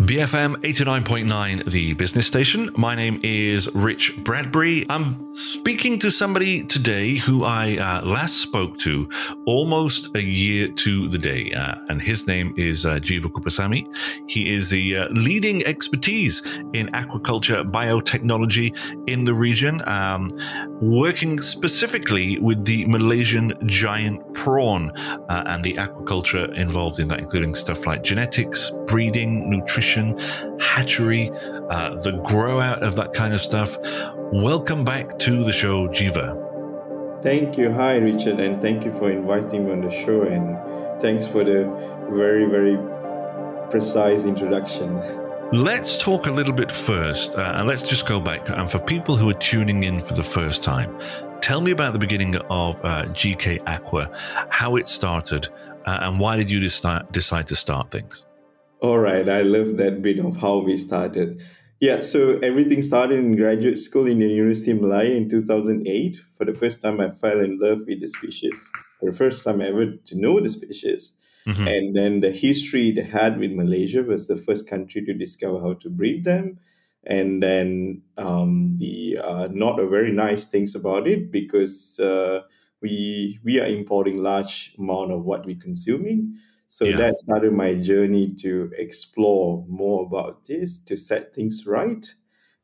BFM 89.9, The Business Station. My name is Rich Bradbury. I'm speaking to somebody today who I last spoke to almost a year to the day. And his name is Jeeva Kupasami. He is the leading expertise in aquaculture biotechnology in the region, working specifically with the Malaysian giant prawn and the aquaculture involved in that, including stuff like genetics, breeding, nutrition, hatchery, the grow out of that kind of stuff. Welcome back to the show, Jeeva. Thank you. Hi, Richard, and thank you for inviting me on the show. And thanks for the very, very precise introduction. Let's talk a little bit first, and let's just go back. And for people who are tuning in for the first time, tell me about the beginning of GK Aqua, how it started, and why did you decide to start things? All right, I love that bit of how we started. Yeah, so everything started in graduate school in the University of Malaya in 2008. For the first time, I fell in love with the species. For the first time ever to know the species. Mm-hmm. And then the history they had with Malaysia was the first country to discover how to breed them. And then the not a very nice things about it, because we are importing large amount of what we're consuming. So that started my journey to explore more about this, to set things right.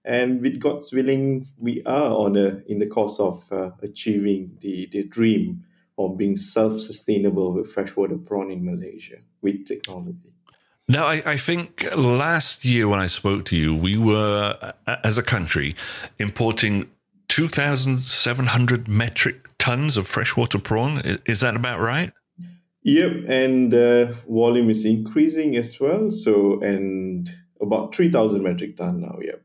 And with God's willing, we are in the course of achieving the dream of being self-sustainable with freshwater prawn in Malaysia with technology. Now, I think last year when I spoke to you, we were, as a country, importing 2,700 metric tons of freshwater prawn. Is that about right? Yep, and volume is increasing as well. So, and about 3,000 metric ton now, yep.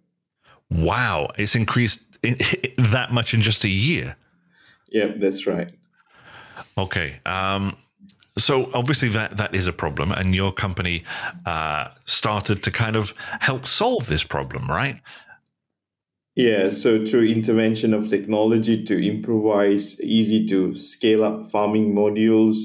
Wow, it's increased that much in just a year. Yep, that's right. Okay, so obviously that is a problem, and your company started to kind of help solve this problem, right? Yeah, so through intervention of technology to improvise, easy to scale up farming modules,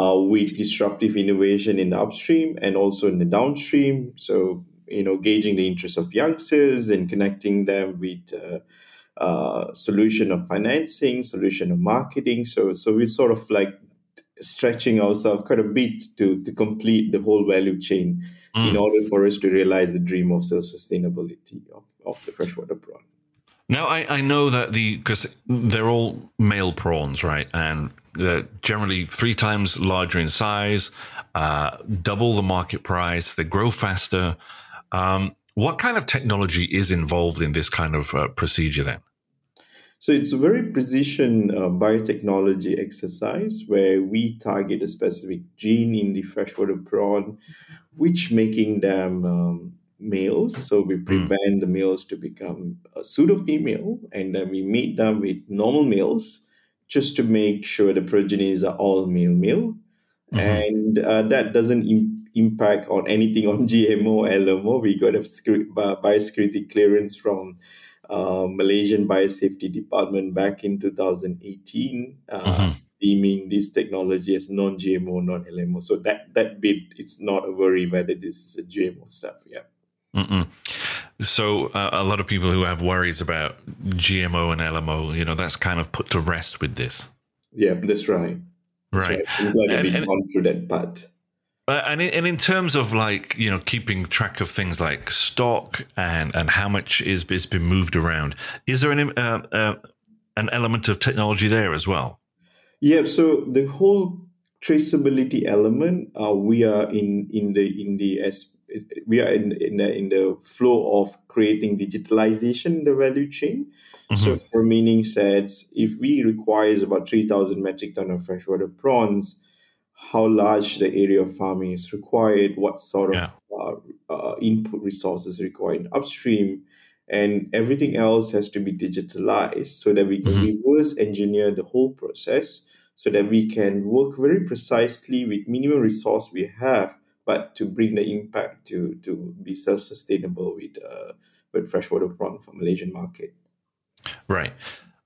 with disruptive innovation in the upstream and also in the downstream. So, gauging the interests of youngsters and connecting them with solution of financing, solution of marketing. So we sort of like stretching ourselves quite a bit to complete the whole value chain in order for us to realize the dream of self-sustainability of the freshwater prawn. Now, I know that because they're all male prawns, right? And they're generally 3 times larger in size, double the market price. They grow faster. What kind of technology is involved in this kind of procedure then? So it's a very precision biotechnology exercise where we target a specific gene in the freshwater prawn, which making them males. So we prevent the males to become a pseudo female, and then we meet them with normal males, just to make sure the progenies are all male, and that doesn't impact on anything on GMO, LMO. We got a biosecurity clearance from Malaysian Biosafety Department back in 2018, deeming this technology as non-GMO, non-LMO. So that bit, it's not a worry whether this is a GMO stuff. Yeah. Mm-mm. So a lot of people who have worries about GMO and LMO, that's kind of put to rest with this. Yeah, that's right. Right. We've got to be gone through that part. And in terms of like, keeping track of things like stock and how much is been moved around, is there an element of technology there as well? Yeah, so the whole traceability element, we are in the flow of creating digitalization in the value chain. So for meaning sets, if we requires about 3,000 metric ton of freshwater prawns, how large the area of farming is required, what sort of input resources required upstream, and everything else has to be digitalized so that we can reverse engineer the whole process so that we can work very precisely with minimum resource we have, but to bring the impact to be self-sustainable with with freshwater prawn for Malaysian market. Right.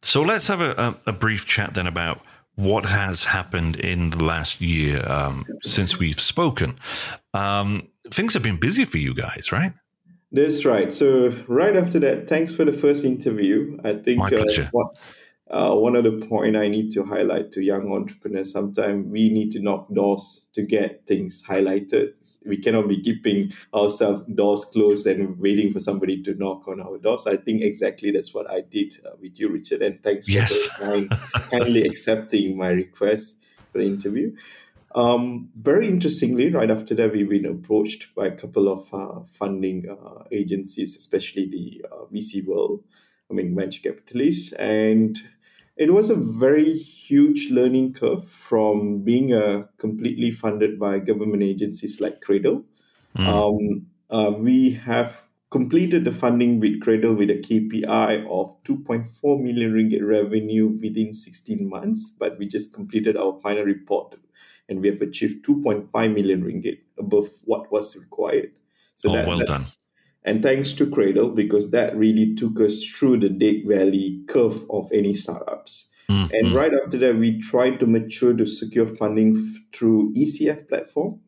So let's have a brief chat then about what has happened in the last year since we've spoken. Things have been busy for you guys, right? That's right. So right after that, thanks for the first interview. I think one of the points I need to highlight to young entrepreneurs, sometimes we need to knock doors to get things highlighted. We cannot be keeping ourselves doors closed and waiting for somebody to knock on our doors. I think exactly that's what I did with you, Richard. And thanks for kindly accepting my request for the interview. Very interestingly, right after that, we've been approached by a couple of funding agencies, especially the VC world, venture capitalists. And it was a very huge learning curve from being completely funded by government agencies like Cradle. We have completed the funding with Cradle with a KPI of 2.4 million ringgit revenue within 16 months, but we just completed our final report and we have achieved 2.5 million ringgit above what was required. So well done. And thanks to Cradle, because that really took us through the Dead Valley curve of any startups. And right after that, we tried to mature to secure funding through ECF platform.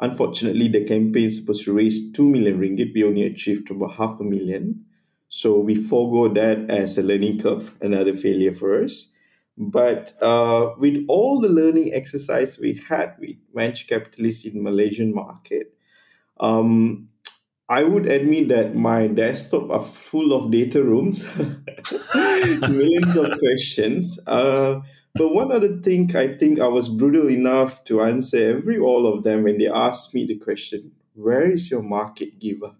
Unfortunately, the campaign is supposed to raise 2 million ringgit. We only achieved about 500,000. So we forego that as a learning curve, another failure for us. But with all the learning exercise we had with venture capitalists in Malaysian market, I would admit that my desktop are full of data rooms, millions of questions. But one other thing, I think I was brutal enough to answer all of them when they asked me the question, where is your market giver?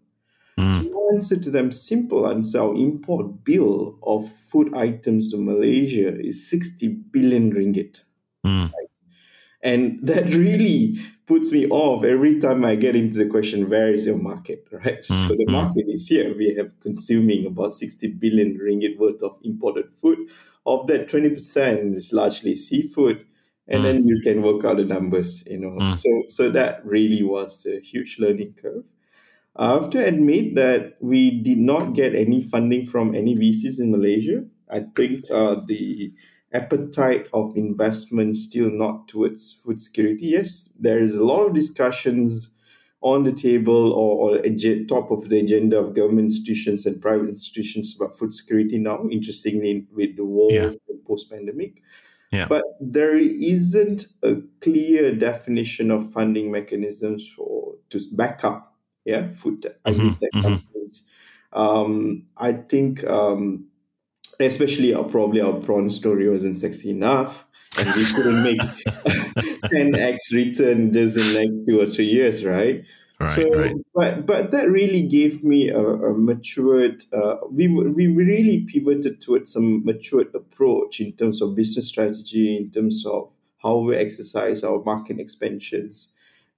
So my answer to them, simple answer, our import bill of food items to Malaysia is 60 billion ringgit. Right? And that really puts me off every time I get into the question, where is your market, right? So the market is here. We have consuming about 60 billion ringgit worth of imported food. Of that, 20% is largely seafood. And then you can work out the numbers, you know. So that really was a huge learning curve. I have to admit that we did not get any funding from any VCs in Malaysia. I think the appetite of investment still not towards food security. Yes, there is a lot of discussions on the table or top of the agenda of government institutions and private institutions about food security now, interestingly with the war post-pandemic. But there isn't a clear definition of funding mechanisms to back up food tech companies. I think especially probably our prawn story wasn't sexy enough, and we couldn't make 10x return just in the next 2 or 3 years, right? But that really gave me a matured. We really pivoted towards some matured approach in terms of business strategy, in terms of how we exercise our market expansions.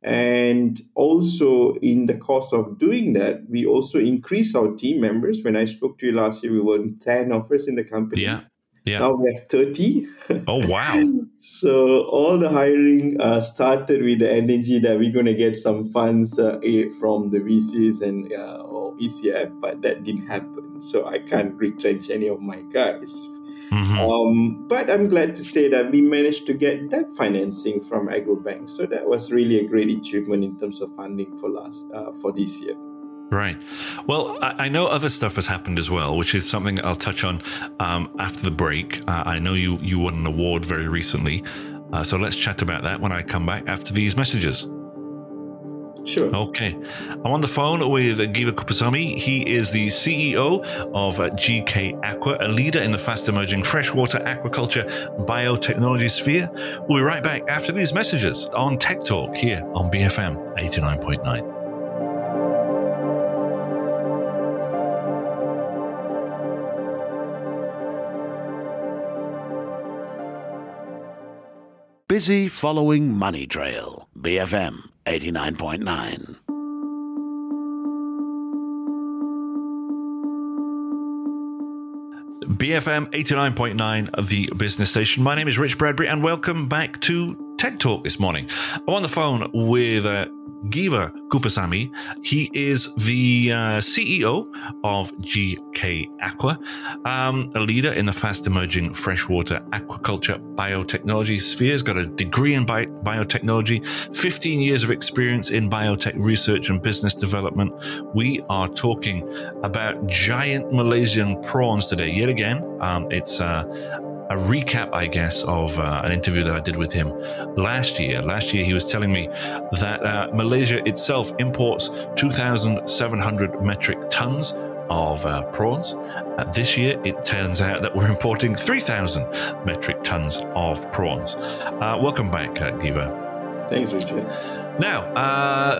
And also in the course of doing that, we also increase our team members. When I spoke to you last year, we were 10 of us in the company. Now we have 30. Oh, wow. So all the hiring started with the energy that we're going to get some funds from the VCs and or ECF, but that didn't happen. So I can't retrench any of my guys. But I'm glad to say that we managed to get that financing from Agrobank. So that was really a great achievement in terms of funding for this year. Right. Well, I know other stuff has happened as well, which is something I'll touch on after the break. I know you won an award very recently. So let's chat about that when I come back after these messages. Sure. Okay. I'm on the phone with Jeeva Kupasami. He is the CEO of GK Aqua, a leader in the fast-emerging freshwater aquaculture biotechnology sphere. We'll be right back after these messages on Tech Talk here on BFM 89.9. Busy following Money Trail. BFM 89.9. BFM 89.9, the business station. My name is Rich Bradbury, and welcome back to Tech Talk this morning. I'm on the phone with Jeeva Kupasami. He is the CEO of GK Aqua, a leader in the fast-emerging freshwater aquaculture biotechnology sphere. He's got a degree in biotechnology, 15 years of experience in biotech research and business development. We are talking about giant Malaysian prawns today. Yet again, it's a recap, I guess, of an interview that I did with him last year. Last year, he was telling me that Malaysia itself imports 2,700 metric tons of prawns. This year, it turns out that we're importing 3,000 metric tons of prawns. Welcome back, Jeeva. Thanks, Richard. Now,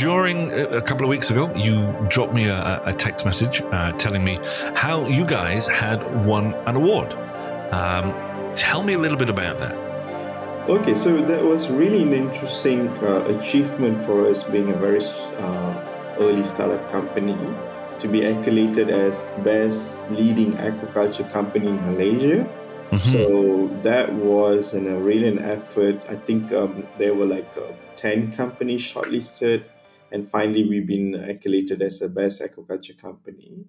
during a couple of weeks ago, you dropped me a text message telling me how you guys had won an award. Tell me a little bit about that. Okay, so that was really an interesting achievement for us, being a very early startup company, to be accoladed as best leading aquaculture company in Malaysia. Mm-hmm. So that was really an effort. I think there were like 10 companies shortlisted, and finally we've been accoladed as the best aquaculture company.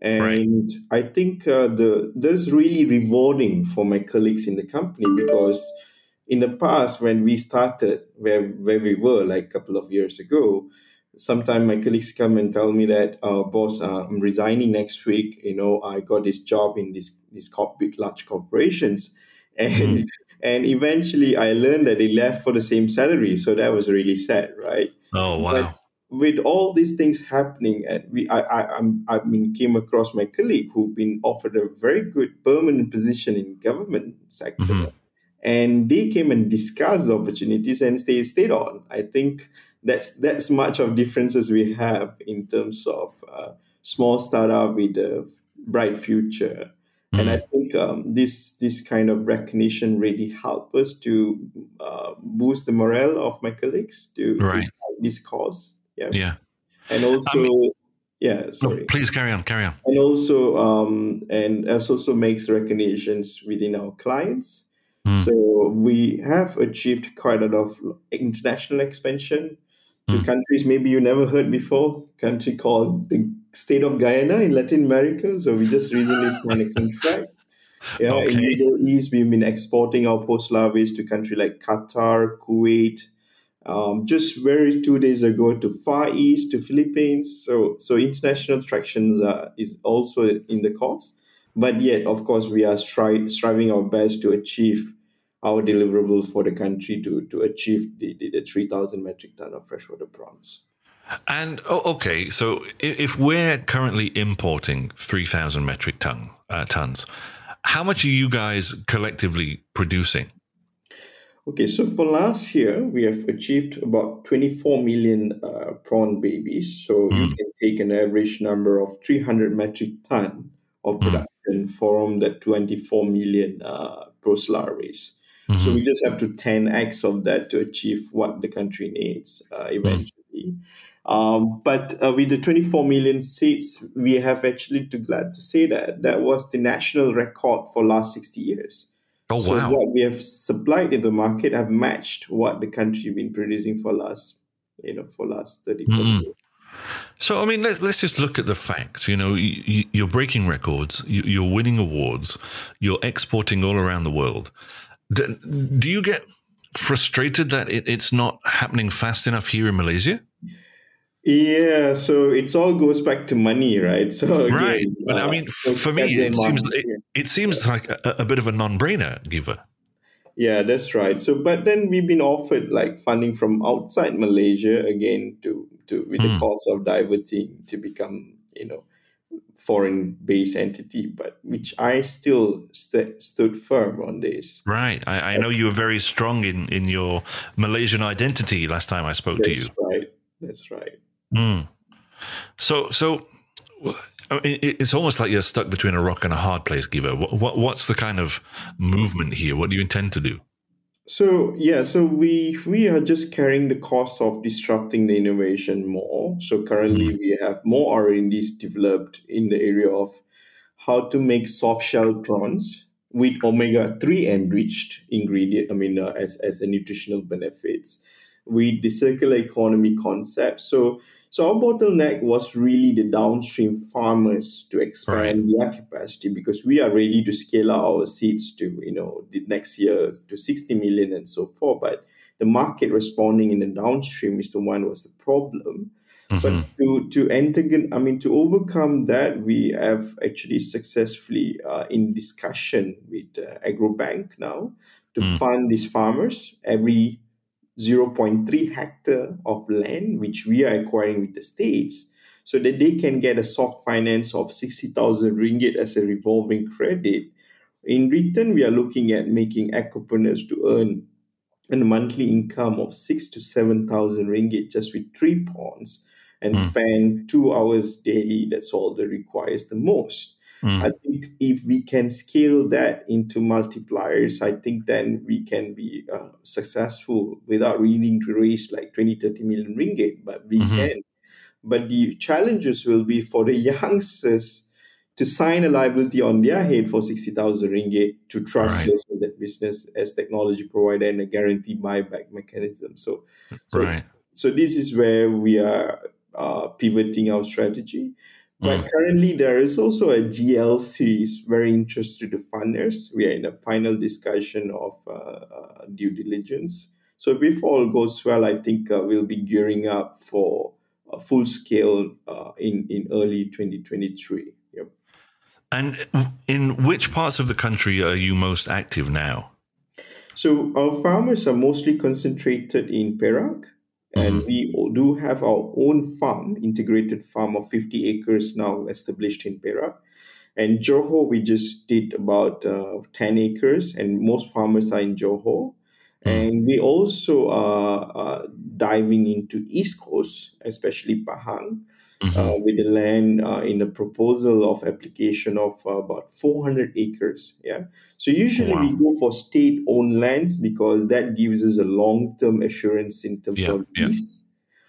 And right. I think that's really rewarding for my colleagues in the company, because in the past when we started, where we were like a couple of years ago, sometimes my colleagues come and tell me that, boss, I'm resigning next week. You know, I got this job in this big, large corporations. And eventually I learned that they left for the same salary. So that was really sad, right? Oh, wow. But with all these things happening, and I came across my colleague who've been offered a very good permanent position in government sector. Mm-hmm. And they came and discussed the opportunities, and they stayed on. I think that's much of differences we have in terms of small startup with a bright future. Mm-hmm. And I think this kind of recognition really helped us to boost the morale of my colleagues to right. this cause. Yeah. Yeah. And also, sorry. No, please carry on. And also, this also makes recognitions within our clients. Mm. So we have achieved quite a lot of international expansion to countries maybe you never heard before, country called the state of Guyana in Latin America. So we just recently signed a contract. Yeah, okay. In the Middle East, we've been exporting our post-larvae waste to countries like Qatar, Kuwait. Just very 2 days ago to Far East, to Philippines. So international attractions is also in the course. But yet, of course, we are striving our best to achieve our deliverable for the country to achieve the 3,000 metric ton of freshwater prawns. And, okay, so if we're currently importing 3,000 metric tons, how much are you guys collectively producing? Okay, so for last year, we have achieved about 24 million prawn babies. So you can take an average number of 300 metric ton of production from the 24 million post-larvae. Mm-hmm. So we just have to 10x of that to achieve what the country needs eventually. But with the 24 million seeds, we have actually too glad to say that was the national record for last 60 years. Oh, so wow. What we have supplied in the market have matched what the country been producing for last 34 years. So, I mean, let's just look at the facts. You know, you're breaking records, you're winning awards, you're exporting all around the world. Do you get frustrated that it's not happening fast enough here in Malaysia? Yeah, so it all goes back to money, right? So again, right, but I mean, for me, it seems like a bit of a non-brainer, Jeeva. Yeah, that's right. So, but then we've been offered like funding from outside Malaysia again with the cost of diverting to become, foreign-based entity, but which I still stood firm on this. Right. I know you were very strong in your Malaysian identity last time I spoke to you. That's right. Mm. So I mean, it's almost like you're stuck between a rock and a hard place, Jeeva. What's the kind of movement here? What do you intend to do? So, we are just carrying the cost of disrupting the innovation more. So currently we have more R&Ds developed in the area of how to make soft shell prawns with omega-3 enriched ingredient, as a nutritional benefits. with the circular economy concept. So our bottleneck was really the downstream farmers to expand their capacity, because we are ready to scale our seeds to, the next year to 60 million and so forth. But the market responding in the downstream is the one was the problem. But to overcome that, we have actually successfully in discussion with Agrobank now to fund these farmers every 0.3 hectare of land, which we are acquiring with the states, so that they can get a soft finance of 60,000 ringgit as a revolving credit. In return, we are looking at making aquapreneurs to earn a monthly income of 6,000 to 7,000 ringgit just with 3 ponds, and spend 2 hours daily. That's all that requires the most. I think if we can scale that into multipliers, I think then we can be successful without needing to raise like 20, 30 million ringgit, but we can. But the challenges will be for the youngsters to sign a liability on their head for 60,000 ringgit to trust us with that business as technology provider and a guarantee buyback mechanism. So this is where we are pivoting our strategy. But currently, there is also a GLC is very interested to funders. We are in a final discussion of due diligence. So if all goes well, I think we'll be gearing up for full scale in early 2023. Yep. And in which parts of the country are you most active now? So our farmers are mostly concentrated in Perak. And we do have our own farm, integrated farm of 50 acres now established in Perak. And Johor, we just did about 10 acres, and most farmers are in Johor. And we also are diving into East Coast, especially Pahang, with the land in the proposal of application of about 400 acres. Yeah. So usually we go for state-owned lands because that gives us a long-term assurance in terms of lease,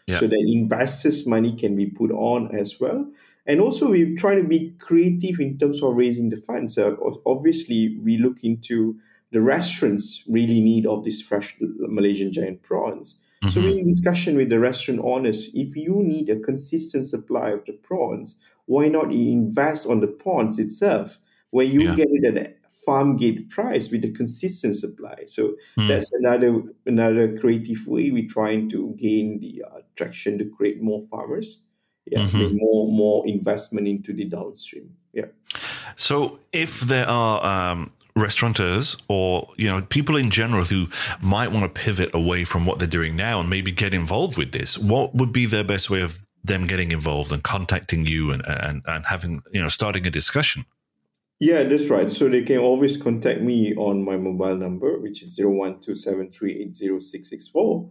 so that investors' money can be put on as well. And also we try to be creative in terms of raising the funds. So obviously we look into the restaurants really need of these fresh Malaysian giant prawns. So we're in discussion with the restaurant owners, if you need a consistent supply of the prawns, why not invest on the prawns itself, where you get it at a farm gate price with a consistent supply? So that's another creative way we're trying to gain the traction to create more farmers, more investment into the downstream. Yeah. So if there are restaurateurs or people in general who might want to pivot away from what they're doing now and maybe get involved with this, what would be their best way of them getting involved and contacting you and having starting a discussion? Yeah, that's right. So they can always contact me on my mobile number, which is 0127380664,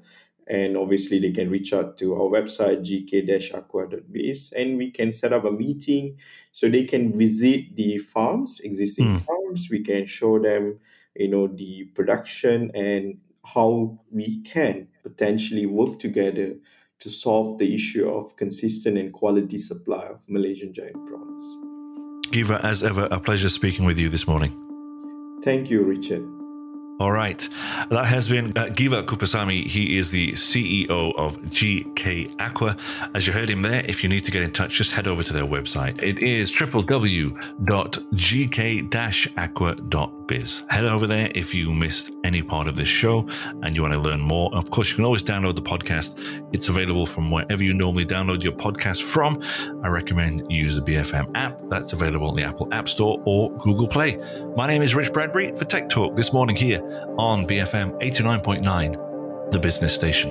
and obviously they can reach out to our website gk-aqua.biz, and we can set up a meeting so they can visit the farms, existing farms. We can show them, the production and how we can potentially work together to solve the issue of consistent and quality supply of Malaysian giant prawns. Jeeva, as ever, a pleasure speaking with you this morning. Thank you, Richard. All right. That has been Jeeva Kupasami. He is the CEO of GK Aqua. As you heard him there, if you need to get in touch, just head over to their website. It is www.gk-aqua.biz. Head over there if you missed any part of this show and you want to learn more. Of course, you can always download the podcast. It's available from wherever you normally download your podcast from. I recommend you use the BFM app. That's available on the Apple App Store or Google Play. My name is Rich Bradbury for Tech Talk this morning here on BFM 89.9, the business station.